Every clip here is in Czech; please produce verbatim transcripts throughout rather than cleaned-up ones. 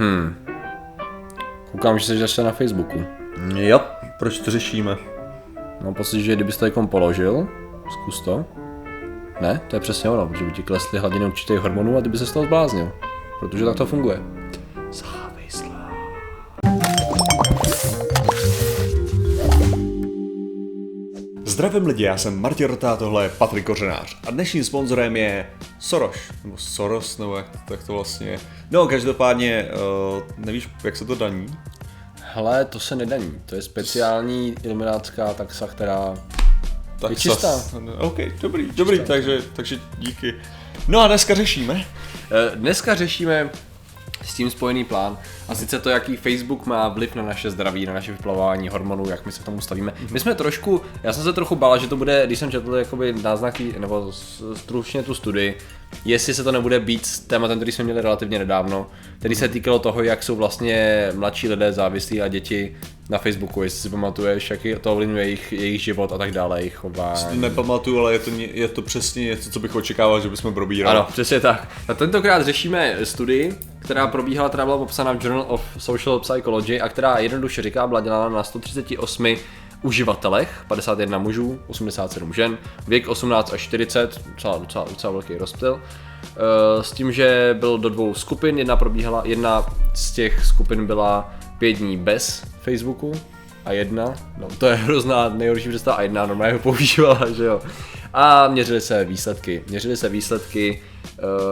Hmm. Koukám, že jsi zase na Facebooku. Jo, proč to řešíme? Mám pocit, že kdybys to někom položil, zkus to. Ne, to je přesně ono, že by ti klesly hladiny určitých hormonů a ty by se z toho zbláznil. Protože tak to funguje. Závislá. Zdravím lidi, já jsem Martin Rotá, tohle je Patrik Kořenář. A dnešním sponzorem je Soros. Nebo Soros, nebo jak tak to vlastně je. No, každopádně, uh, nevíš, jak se to daní? Hele, to se nedaní. To je speciální iluminátská taxa, která tak je čistá. OK, dobrý, čistá. dobrý, takže, takže díky. No a dneska řešíme? Dneska řešíme s tím spojený plán a sice to, jaký Facebook má vliv na naše zdraví, na naše vyplavování hormonů, jak my se k tomu stavíme. My jsme trošku, já jsem se trochu bál, že to bude, když jsem četl jakoby náznaky, nebo stručně tu studii, jestli se to nebude být s tématem, který jsme měli relativně nedávno, který se týkalo toho, jak jsou vlastně mladší lidé závislí a děti na Facebooku, jestli si pamatuješ, jaký to ovlivňuje jejich, jejich život a tak dále, jejich chování. Nepamatuju, ale je to, je to přesně něco, co bych očekával, že bychom probírali. Ano, přesně tak. A tentokrát řešíme studii, která probíhala, která byla popsána v Journal of Social Psychology a která jednoduše říká, byla dělána na sto třicet osm uživatelech, padesát jedna mužů, osmdesát sedm žen, věk osmnáct až čtyřicet, docela, docela, docela velký rozptyl, s tím, že byl do dvou skupin, jedna probíhala, jedna z těch skupin byla pět dní bez Facebooku a jedna, no to je hrozná nejhorší představa, a jedna normálně ho používala, že jo. A měřily se výsledky, měřily se výsledky,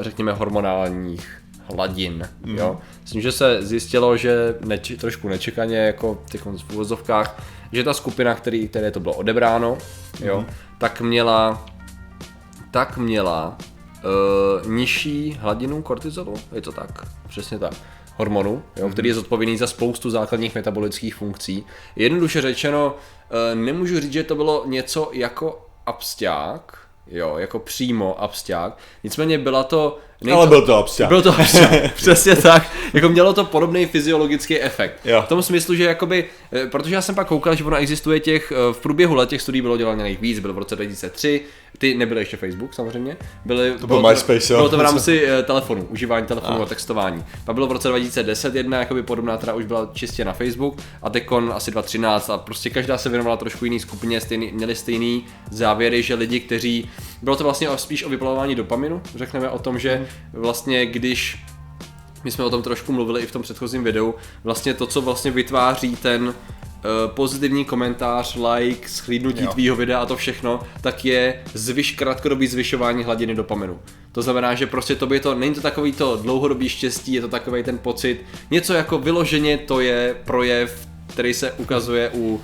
řekněme, hormonálních hladin, mm. jo. S tím, že se zjistilo, že neči, trošku nečekaně, jako v uvozovkách, že ta skupina, který, které to bylo odebráno, mm. jo, tak měla, tak měla uh, nižší hladinu kortizolu, je to tak, přesně tak, hormonu, jo, mm. který je zodpovědný za spoustu základních metabolických funkcí. Jednoduše řečeno, uh, nemůžu říct, že to bylo něco jako absťák, jo, jako přímo absťák, nicméně byla to... Nejto, ale byl to absťák. Byl to absťák, přesně tak. Jako mělo to podobný fyziologický efekt. Jo. V tom smyslu, že jakoby, protože já jsem pak koukal, že ono existuje těch, v průběhu let těch studií bylo dělané nejvíc, byl v roce dva tisíce tři, ty nebyly ještě Facebook samozřejmě, byly, to byl MySpace, jo. Bylo to v rámci telefonu, užívání telefonu a, a textování. Pak bylo v roce dva tisíce deset jedna jakoby podobná, která už byla čistě na Facebook a tekon asi dva tisíce třináct a prostě každá se věnovala trošku jiný skupině, stejný, měli stejný závěry, že lidi, kteří, bylo to vlastně spíš o vyplavování dopaminu, řekneme o tom, že vlastně když, my jsme o tom trošku mluvili i v tom předchozím videu, vlastně to, co vlastně vytváří ten uh, pozitivní komentář, like, schlídnutí tvýho videa a to všechno, tak je zvyš, krátkodobý zvyšování hladiny dopaminu. To znamená, že prostě to by to, není to takový to dlouhodobý štěstí, je to takový ten pocit, něco jako vyloženě to je projev, který se ukazuje u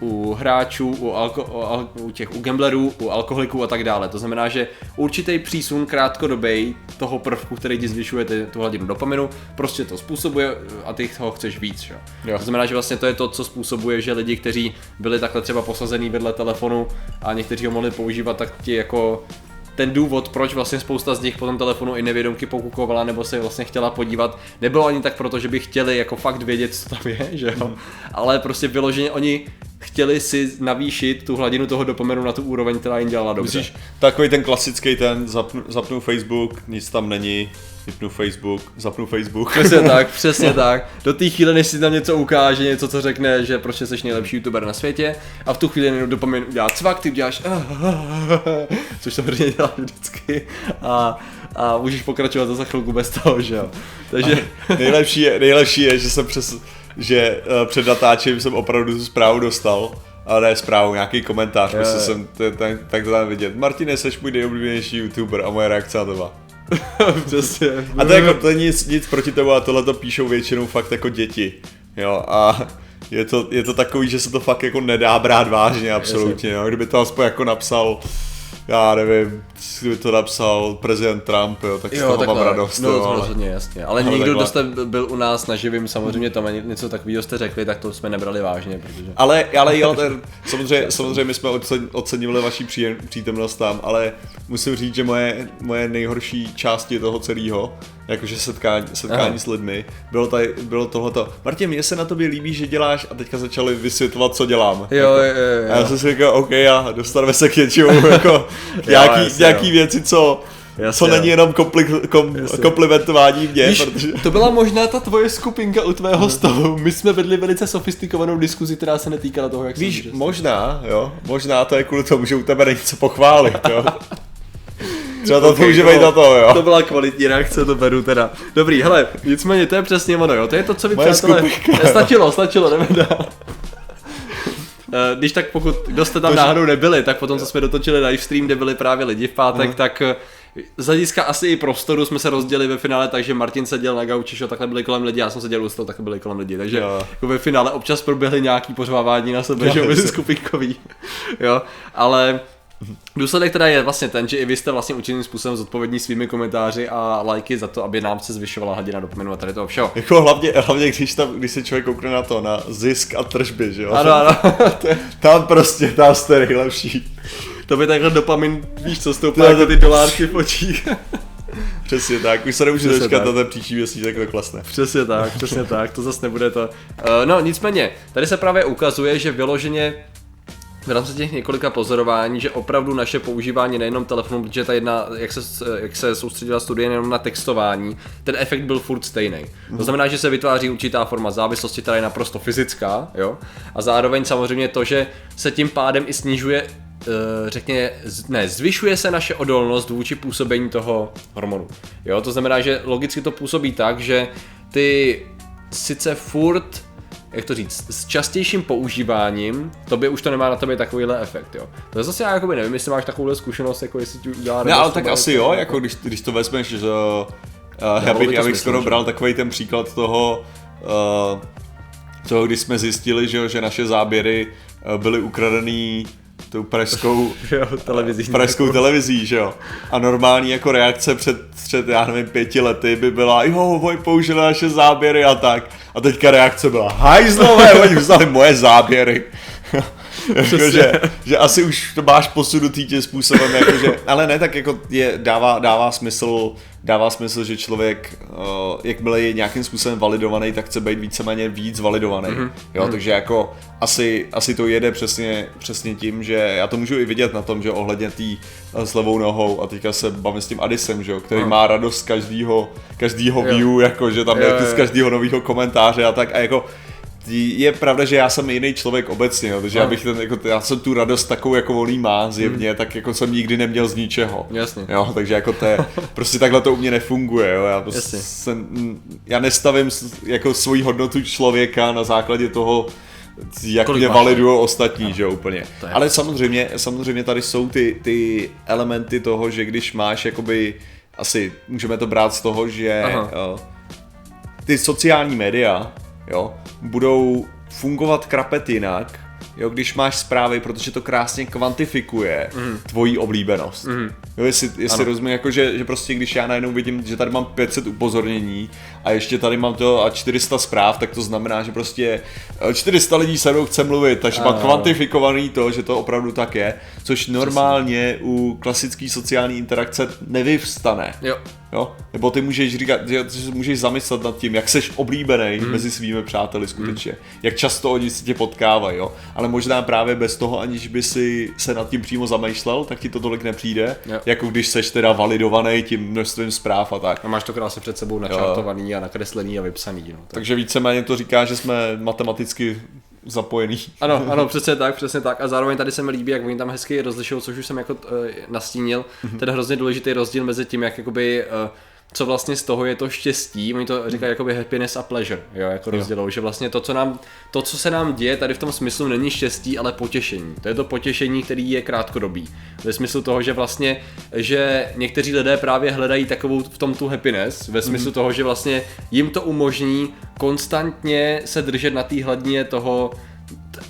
u hráčů, u, alko, u, al, u těch u gamblerů, u alkoholiků a tak dále. To znamená, že určitý přísun krátkodobej toho prvku, který ti zvyšuje tu hladinu dopaminu, prostě to způsobuje a ty ho chceš víc. Že? Jo. To znamená, že vlastně to je to, co způsobuje, že lidi, kteří byli takhle třeba posazený vedle telefonu a někteří ho mohli používat, tak ti jako ten důvod, proč vlastně spousta z nich po tom telefonu i nevědomky pokukovala nebo se vlastně chtěla podívat, nebylo ani tak proto, že by chtěli jako fakt vědět, co tam je, že jo, ale prostě vyloženě oni chtěli si navýšit tu hladinu toho dopaminu na tu úroveň, která jim dělala dobře. Myslíš, takový ten klasický ten, zapnu, zapnu Facebook, nic tam není, vypnu Facebook, zapnu Facebook. Přesně tak, přesně tak. Do té chvíle, než si tam něco ukáže, něco, co řekne, že prostě jsi nejlepší youtuber na světě a v tu chvíli dopamin udělá cvak, ty uděláš což jsem hodně dělal vždycky a, a můžeš pokračovat zase chvilku bez toho, že jo. Takže... Nejlepší je, nejlepší je, že jsem přes... že uh, před natáčením jsem opravdu tu zprávu dostal, ale ne zprávu, nějaký komentář, yeah. Prostě jsem t- t- tak to tam vidět. Martine, seš můj nejoblíbenější youtuber a moje reakce na tohle. Přesně. A to je jako, to je nic, nic proti tomu, a tohle to píšou většinou fakt jako děti, jo, a je to, je to takový, že se to fakt jako nedá brát vážně absolutně, jo, kdyby to aspoň jako napsal, já nevím, kdyby to napsal prezident Trump, jo, tak jo, z toho takhle. Mám radost. No, to rozhodně, jasně. Ale, ale někdo, kdo jste byl u nás na živým, samozřejmě tam něco takového jste řekli, tak to jsme nebrali vážně, protože... Ale, ale jo, ten, samozřejmě, samozřejmě my jsme ocenili vaši příjem, přítomnost tam, ale musím říct, že moje, moje nejhorší části toho celého, jakože setkání, setkání Aha. s lidmi, bylo, tady, bylo tohleto. Martin, mně se na tobě líbí, že děláš a teďka začali vysvětlovat, co dělám. Jo, jako, jo, jo. A já jsem si říkal, OK, já dostaneme se k něčemu, jako... Nějaký, jo, jasně, nějaký věci, co Jasně, co není jenom kompli- kom- komplimentování mě. Víš, protože... to byla možná ta tvoje skupinka u tvého mm. stolu. My jsme vedli velice sofistikovanou diskuzi, která se netýkala toho, jak se Víš, možná, jo, možná to je kvůli tomu, že u tebe není co pochválit, jo. Třeba to okay, může být na to, jo. To byla kvalitní reakce, to beru teda. Dobrý, hele, nicméně to je přesně ono, jo. To je to, co vy přátelé... Stačilo, stačilo, jdeme dál. Když tak pokud, kdo jste tam náhodou nebyli, tak potom, co jsme dotočili live stream, kde byli právě lidi v pátek, uh-huh. tak z hlediska asi i prostoru jsme se rozdělili ve finále, takže Martin seděl na gauči, že takhle byli kolem lidi, já jsem seděl u stolu, takhle byli kolem lidi, takže jo. Jako ve finále občas proběhly nějaký pořvávání na sebe, jo, že byli skupinkový, jo, ale... Důsledek teda je vlastně ten, že i vy jste vlastně určitým způsobem zodpovědní svými komentáři a lajky za to, aby nám se zvyšovala hladina dopaminu a tady toho všeho. Jako hlavně, hlavně když, tam, když se člověk koukne na to, na zisk a tržby, že jo? Ano, ano. Tam prostě, tam jste nejlepší. To by takhle dopamin, víš co, stoupá jako ty dolárky v očích. Přesně tak, už se nemůžu dočkat na ten příští měsíc, tak to klasne. Přesně tak, přesně tak, to zase nebude to. Uh, no nicméně, tady se právě ukazuje, že vyloženě v rámci těch několika pozorování, že opravdu naše používání nejenom telefonu, protože ta jedna, jak se, jak se soustředila studie nejenom na textování, ten efekt byl furt stejný. To znamená, že se vytváří určitá forma závislosti, která je naprosto fyzická, jo? A zároveň samozřejmě to, že se tím pádem i snižuje, řekněme, ne, zvyšuje se naše odolnost vůči působení toho hormonu. Jo? To znamená, že logicky to působí tak, že ty sice furt, jak to říct, s častějším používáním tobě už to nemá na tobě takovýhle efekt, jo. To je zase já jakoby nevím, jestli máš takovouhle zkušenost, jako jestli ti udělá... Ne, ale tak asi jo, jako když, když to vezmeš, že... Uh, já bych, já bych skoro bral takovej ten příklad toho, uh, toho, když jsme zjistili, že, že naše záběry byly ukradený tou pražskou televizí, pražskou televizí, že jo. A normální jako reakce před, před já nevím, pěti lety by byla, jo, oni použili naše záběry a tak. A teďka reakce byla, hajzlové, oni vzali moje záběry. Jako, že, že asi už to máš posudutý tím způsobem, jako, že, ale ne, tak jako je, dává, dává, smysl, dává smysl, že člověk, uh, jakmile je nějakým způsobem validovaný, tak chce být víceméně víc validovaný. Mm-hmm. Jo, mm-hmm. Takže jako asi, asi to jede přesně, přesně tím, že já to můžu i vidět na tom, že ohledně tý s levou nohou a teďka se bavím s tím Adisem, že jo, který mm. má radost z každýho, každýho view, jako, že tam je z každého nového komentáře a tak a jako je pravda, že já jsem jiný člověk obecně, no, takže já, bych ten, jako, já jsem tu radost takovou, jako on má zjevně, mm. tak jako jsem nikdy neměl z ničeho. Jasně. Jo, takže jako to je, prostě takhle to u mě nefunguje, jo. Já, prostě jsem, já nestavím jako svoji hodnotu člověka na základě toho, jak kolik mě validují ostatní, no. Že úplně. Ale samozřejmě, samozřejmě tady jsou ty, ty elementy toho, že když máš jakoby, asi můžeme to brát z toho, že jo, ty sociální média, jo, budou fungovat krapet jinak, jo, když máš zprávy, protože to krásně kvantifikuje mm. tvoji oblíbenost. Mm. Jo, jestli jestli rozumím, jako, že, že prostě když já najednou vidím, že tady mám pět set upozornění a ještě tady mám to a čtyři sta zpráv, tak to znamená, že prostě čtyři sta lidí se mnou chce mluvit, takže ano, mám kvantifikovaný to, že to opravdu tak je, což normálně přesně u klasické sociální interakce nevyvstane. Jo. Jo? Nebo ty můžeš říkat, že můžeš zamyslet nad tím, jak seš oblíbený mm. mezi svými přáteli skutečně, mm. jak často oni se tě potkávají, jo? Ale možná právě bez toho, aniž by si se nad tím přímo zamýšlel, tak ti to tolik nepřijde, jo. Jako když seš teda validovaný tím množstvím zpráv a tak. A máš to krásně před sebou načartovaný a nakreslený a vypsaný. No, tak. Takže víceméně to říká, že jsme matematicky zapojený. Ano, ano, přesně tak, přesně tak. A zároveň tady se mi líbí, jak oni tam hezky rozlišují, což už jsem jako e, nastínil. Mm-hmm. Ten hrozně důležitý rozdíl mezi tím, jak jakoby, e, co vlastně z toho je to štěstí. Oni to říkají jakoby happiness a pleasure, jo, jako rozdělou, že vlastně to, co nám, to, co se nám děje tady v tom smyslu, není štěstí, ale potěšení. To je to potěšení, který je krátkodobý. Ve smyslu toho, že vlastně, že někteří lidé právě hledají takovou v tom tu happiness, ve smyslu mm-hmm. toho, že vlastně jim to umožní konstantně se držet na té hladině toho.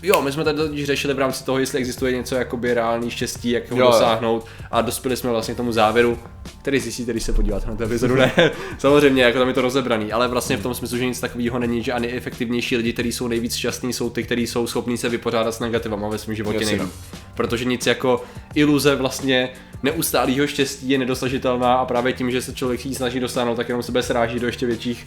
Jo, my jsme tady totiž řešili v rámci toho, jestli existuje něco jakoby reální štěstí, jak ho dosáhnout a dospěli jsme vlastně k tomu závěru, který zjistíte, když se podíváte na televizoru, ne, samozřejmě, jako tam je to rozebraný, ale vlastně v tom smyslu, že nic takového není, že ani efektivnější lidi, kteří jsou nejvíc šťastní, jsou ty, kteří jsou schopní se vypořádat s negativama ve svém životě nejvíc. Protože nic jako iluze vlastně neustálého štěstí je nedosažitelná a právě tím, že se člověk jí snaží dosáhnout, tak jenom sebe sráží do ještě větších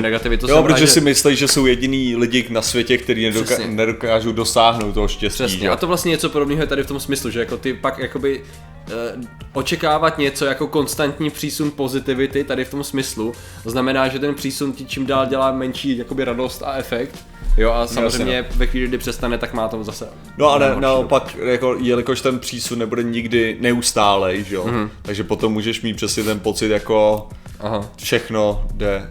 negativit. Jo, protože že... si myslí, že jsou jediní lidi na světě, kteří nedoka- nedokážou dosáhnout toho štěstí. Přesně. A to vlastně něco podobného je tady v tom smyslu, že jako ty pak jakoby očekávat něco jako konstantní přísun pozitivity tady v tom smyslu, znamená, že ten přísun ti čím dál dělá menší jakoby radost a efekt. Jo, a samozřejmě jasně, ve chvíli, kdy přestane, tak má to zase. No a ne, naopak, jako, jelikož ten přísun nebude nikdy neustálej, že jo, mm-hmm. takže potom můžeš mít přesně ten pocit jako aha. všechno jde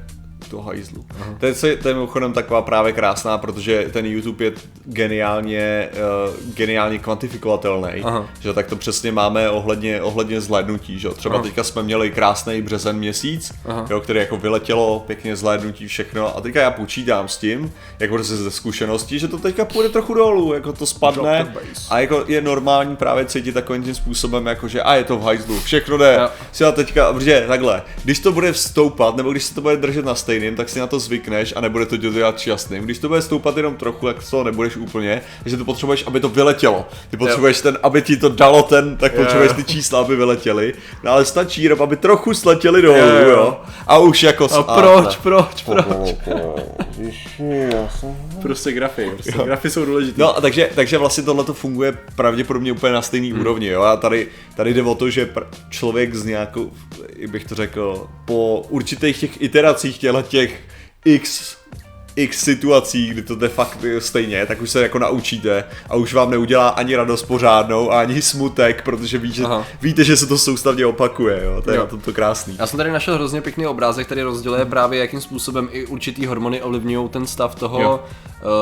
do hajzlu. Aha. To je, to je mimochodem taková právě krásná, protože ten YouTube je geniálně, uh, geniálně kvantifikovatelný, že tak to přesně máme ohledně, ohledně zhlédnutí, že jo, třeba aha. teďka jsme měli krásný březen měsíc, jo, který jako vyletělo, pěkně zhlédnutí, všechno a teďka já počítám s tím, jako prostě ze zkušeností, že to teďka půjde trochu dolů, jako to spadne a jako je normální právě cítit takovým tím způsobem, jako že a je to v hajzlu, všechno jde, ja. si teďka, protože takhle, když to bude vstoupat, nebo když se to bude držet na stejný, tak si na to zvykneš a nebude to dělat šťastným. Když to bude stoupat jenom trochu, tak to nebudeš úplně, takže to potřebuješ, aby to vyletělo. Ty potřebuješ ten, aby ti to dalo ten, tak potřebuješ ty čísla, aby vyletěly. No ale stačí, aby trochu sletěli dolů, jo, jo. A už jako... A proč, proč, proč? Prostě grafy, prostě grafy jsou důležité. No, takže, takže vlastně tohle to funguje pravděpodobně úplně na stejný hmm. úrovni, jo. A tady, tady jde o to, že pr- člověk z nějakou, bych to řekl, po určitých těch iteracích těchto těch x, x situací, kdy to de facto stejně, tak už se jako naučíte a už vám neudělá ani radost pořádnou, ani smutek, protože ví, že, víte, že se to soustavně opakuje, jo, to je jo. na tomto krásný. Já jsem tady našel hrozně pěkný obrázek, který rozděluje právě jakým způsobem i určitý hormony ovlivňují ten stav toho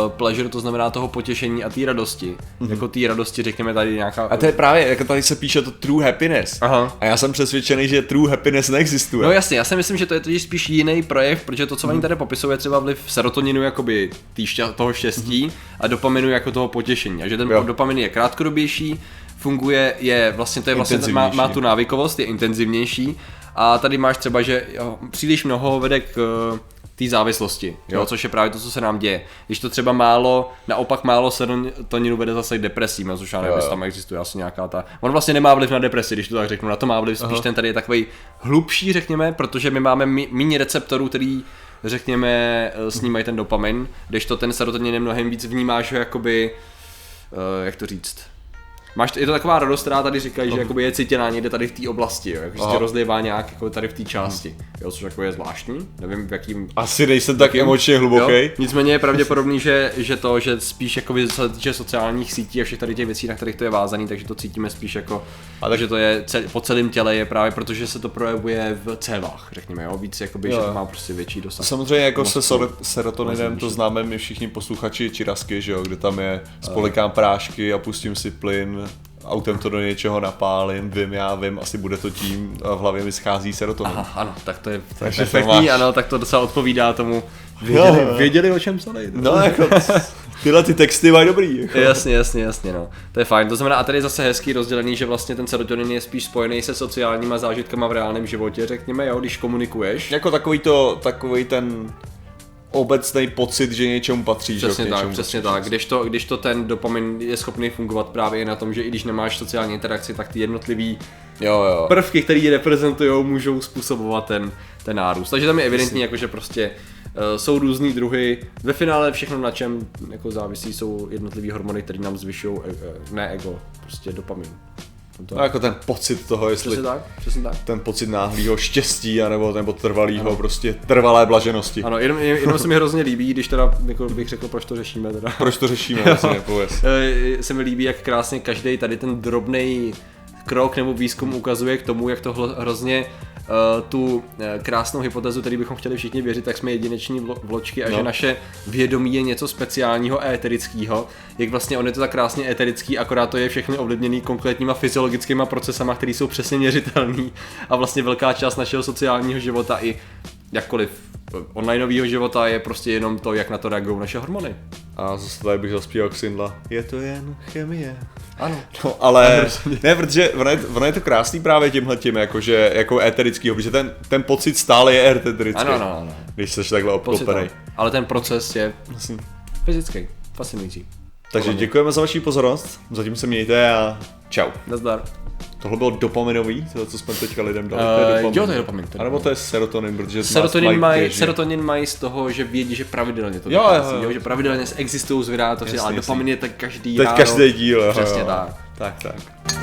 uh, pleasure, to znamená toho potěšení a té radosti, mhm. jako té radosti řekněme tady nějaká... A to je právě, jako tady se píše to true happiness. Aha. A já jsem přesvědčený, že true happiness neexistuje. No jasně, já si myslím, že to je totiž spíš jiný projev, protože to, co oni mhm. tady popisuje, třeba vliv serotoninu jakoby šťa- toho štěstí mm-hmm. a dopaminu jako toho potěšení. A že ten jo. dopamin je krátkodobější, funguje, je vlastně to je vlastně má, má tu návykovost, je intenzivnější. A tady máš třeba, že jo, příliš mnoho vede k uh, té závislosti, jo. Jo, což je právě to, co se nám děje. Když to třeba málo, naopak málo serotoninu vede zase k depresím, což já nevím, jestli tam existuje asi nějaká ta... On vlastně nemá vliv na depresi, když to tak řeknu, na to má vliv spíš aha. ten tady je takovej hlubší, řekněme, protože my máme méně receptorů, který řekněme, snímají ten dopamin, kdežto ten serotonin je mnohem víc vnímáš ho jakoby, uh, jak to říct, máš, je to taková radost, která tady říkají, že jakoby je cítěná někde tady v té oblasti, jo, jakože se rozlívá nějak jako tady v té části, jo, což jako je zvláštní, nevím v jakým... Asi nejsem tak emočně hluboký. Jo? Nicméně je pravděpodobný, že, že to, že spíš jakoby se týče sociálních sítí a všech tady těch věcí, na kterých to je vázaný, takže to cítíme spíš jako, tak... že to je cel, po celém těle je právě, protože se to projevuje v cévách, řekněme, jo, víc jakoby, jo. že to má prostě větší dosah. Samozřejmě jako se sor- serotoninem to známe my všichni posluchači Čirasky, že jo, kde tam je spolikám prášky a pustím si plyn. Autem to do něčeho napálím, vím, já vím, asi bude to tím, v hlavě mi schází serotonin. Aha, ano, tak to je perfektní, ano, tak to docela odpovídá tomu, věděli, no, věděli o čem se nejde. No jako, tyhle ty texty mají dobrý. Jako. Jasně, jasně, jasně, no, to je fajn, to znamená, a tady je zase hezký rozdělený, že vlastně ten serotonin je spíš spojený se sociálníma zážitkama v reálném životě, řekněme, jo, když komunikuješ. Jako takový to, takový ten... obecný pocit, že něčemu patří. Přesně tak, přesně tak. Když to, když to ten dopamin je schopný fungovat právě na tom, že i když nemáš sociální interakci, tak ty jednotlivý jo, jo. prvky, které je reprezentujou, můžou způsobovat ten, ten nárůst. Takže tam je evidentní, jako, že prostě uh, jsou různý druhy. Ve finále všechno, na čem jako závisí, jsou jednotlivý hormony, které nám zvyšují e- e- ne ego, prostě dopamin. No, jako ten pocit toho, jestli přesně tak, přesně tak. ten pocit náhlýho štěstí, anebo, nebo trvalýho, ano. prostě trvalé blaženosti. Ano, jenom, jenom se mi hrozně líbí, když teda jako bych řekl, proč to řešíme teda. Proč to řešíme, vlastně nepověz. Se mi líbí, jak krásně každý tady ten drobnej krok nebo výzkum ukazuje k tomu, jak to hrozně Uh, tu uh, krásnou hypotézu, který bychom chtěli všichni věřit, tak jsme jedineční vlo- vločky a no. že naše vědomí je něco speciálního éterického. Jak vlastně on je to tak krásně éterický, akorát to je všechny ovlivněný konkrétníma fyziologickýma procesama, které jsou přesně měřitelný a vlastně velká část našeho sociálního života i jakkoliv onlineového života je prostě jenom to, jak na to reagují naše hormony. A zase tady bych zaspíval Xindla. Je to jen chemie. Ano. No, ale ne, protože ono je to krásný právě tímhletím, jakože, jako éterickýho, protože ten, ten pocit stále je éterický. Ano, ano, ano. Když seš takhle obklopený. Ale ten proces je fyzický, fascinující. Takže děkujeme za vaši pozornost, zatím se mějte a čau. Nazdar. Tohle bylo dopaminový, to, co jsme teďka lidem dali, uh, to je dopamin. Jo, to je dopamin. A nebo to je serotonin, protože serotonin mají serotonin mají z toho, že vědí, že pravidelně to jo, dochází, jo, jo, že pravidelně existují zvědátoři, ale dopamin je tak každý ráno. Teď každý díl, jo, Přesně jo. tak. Tak, tak.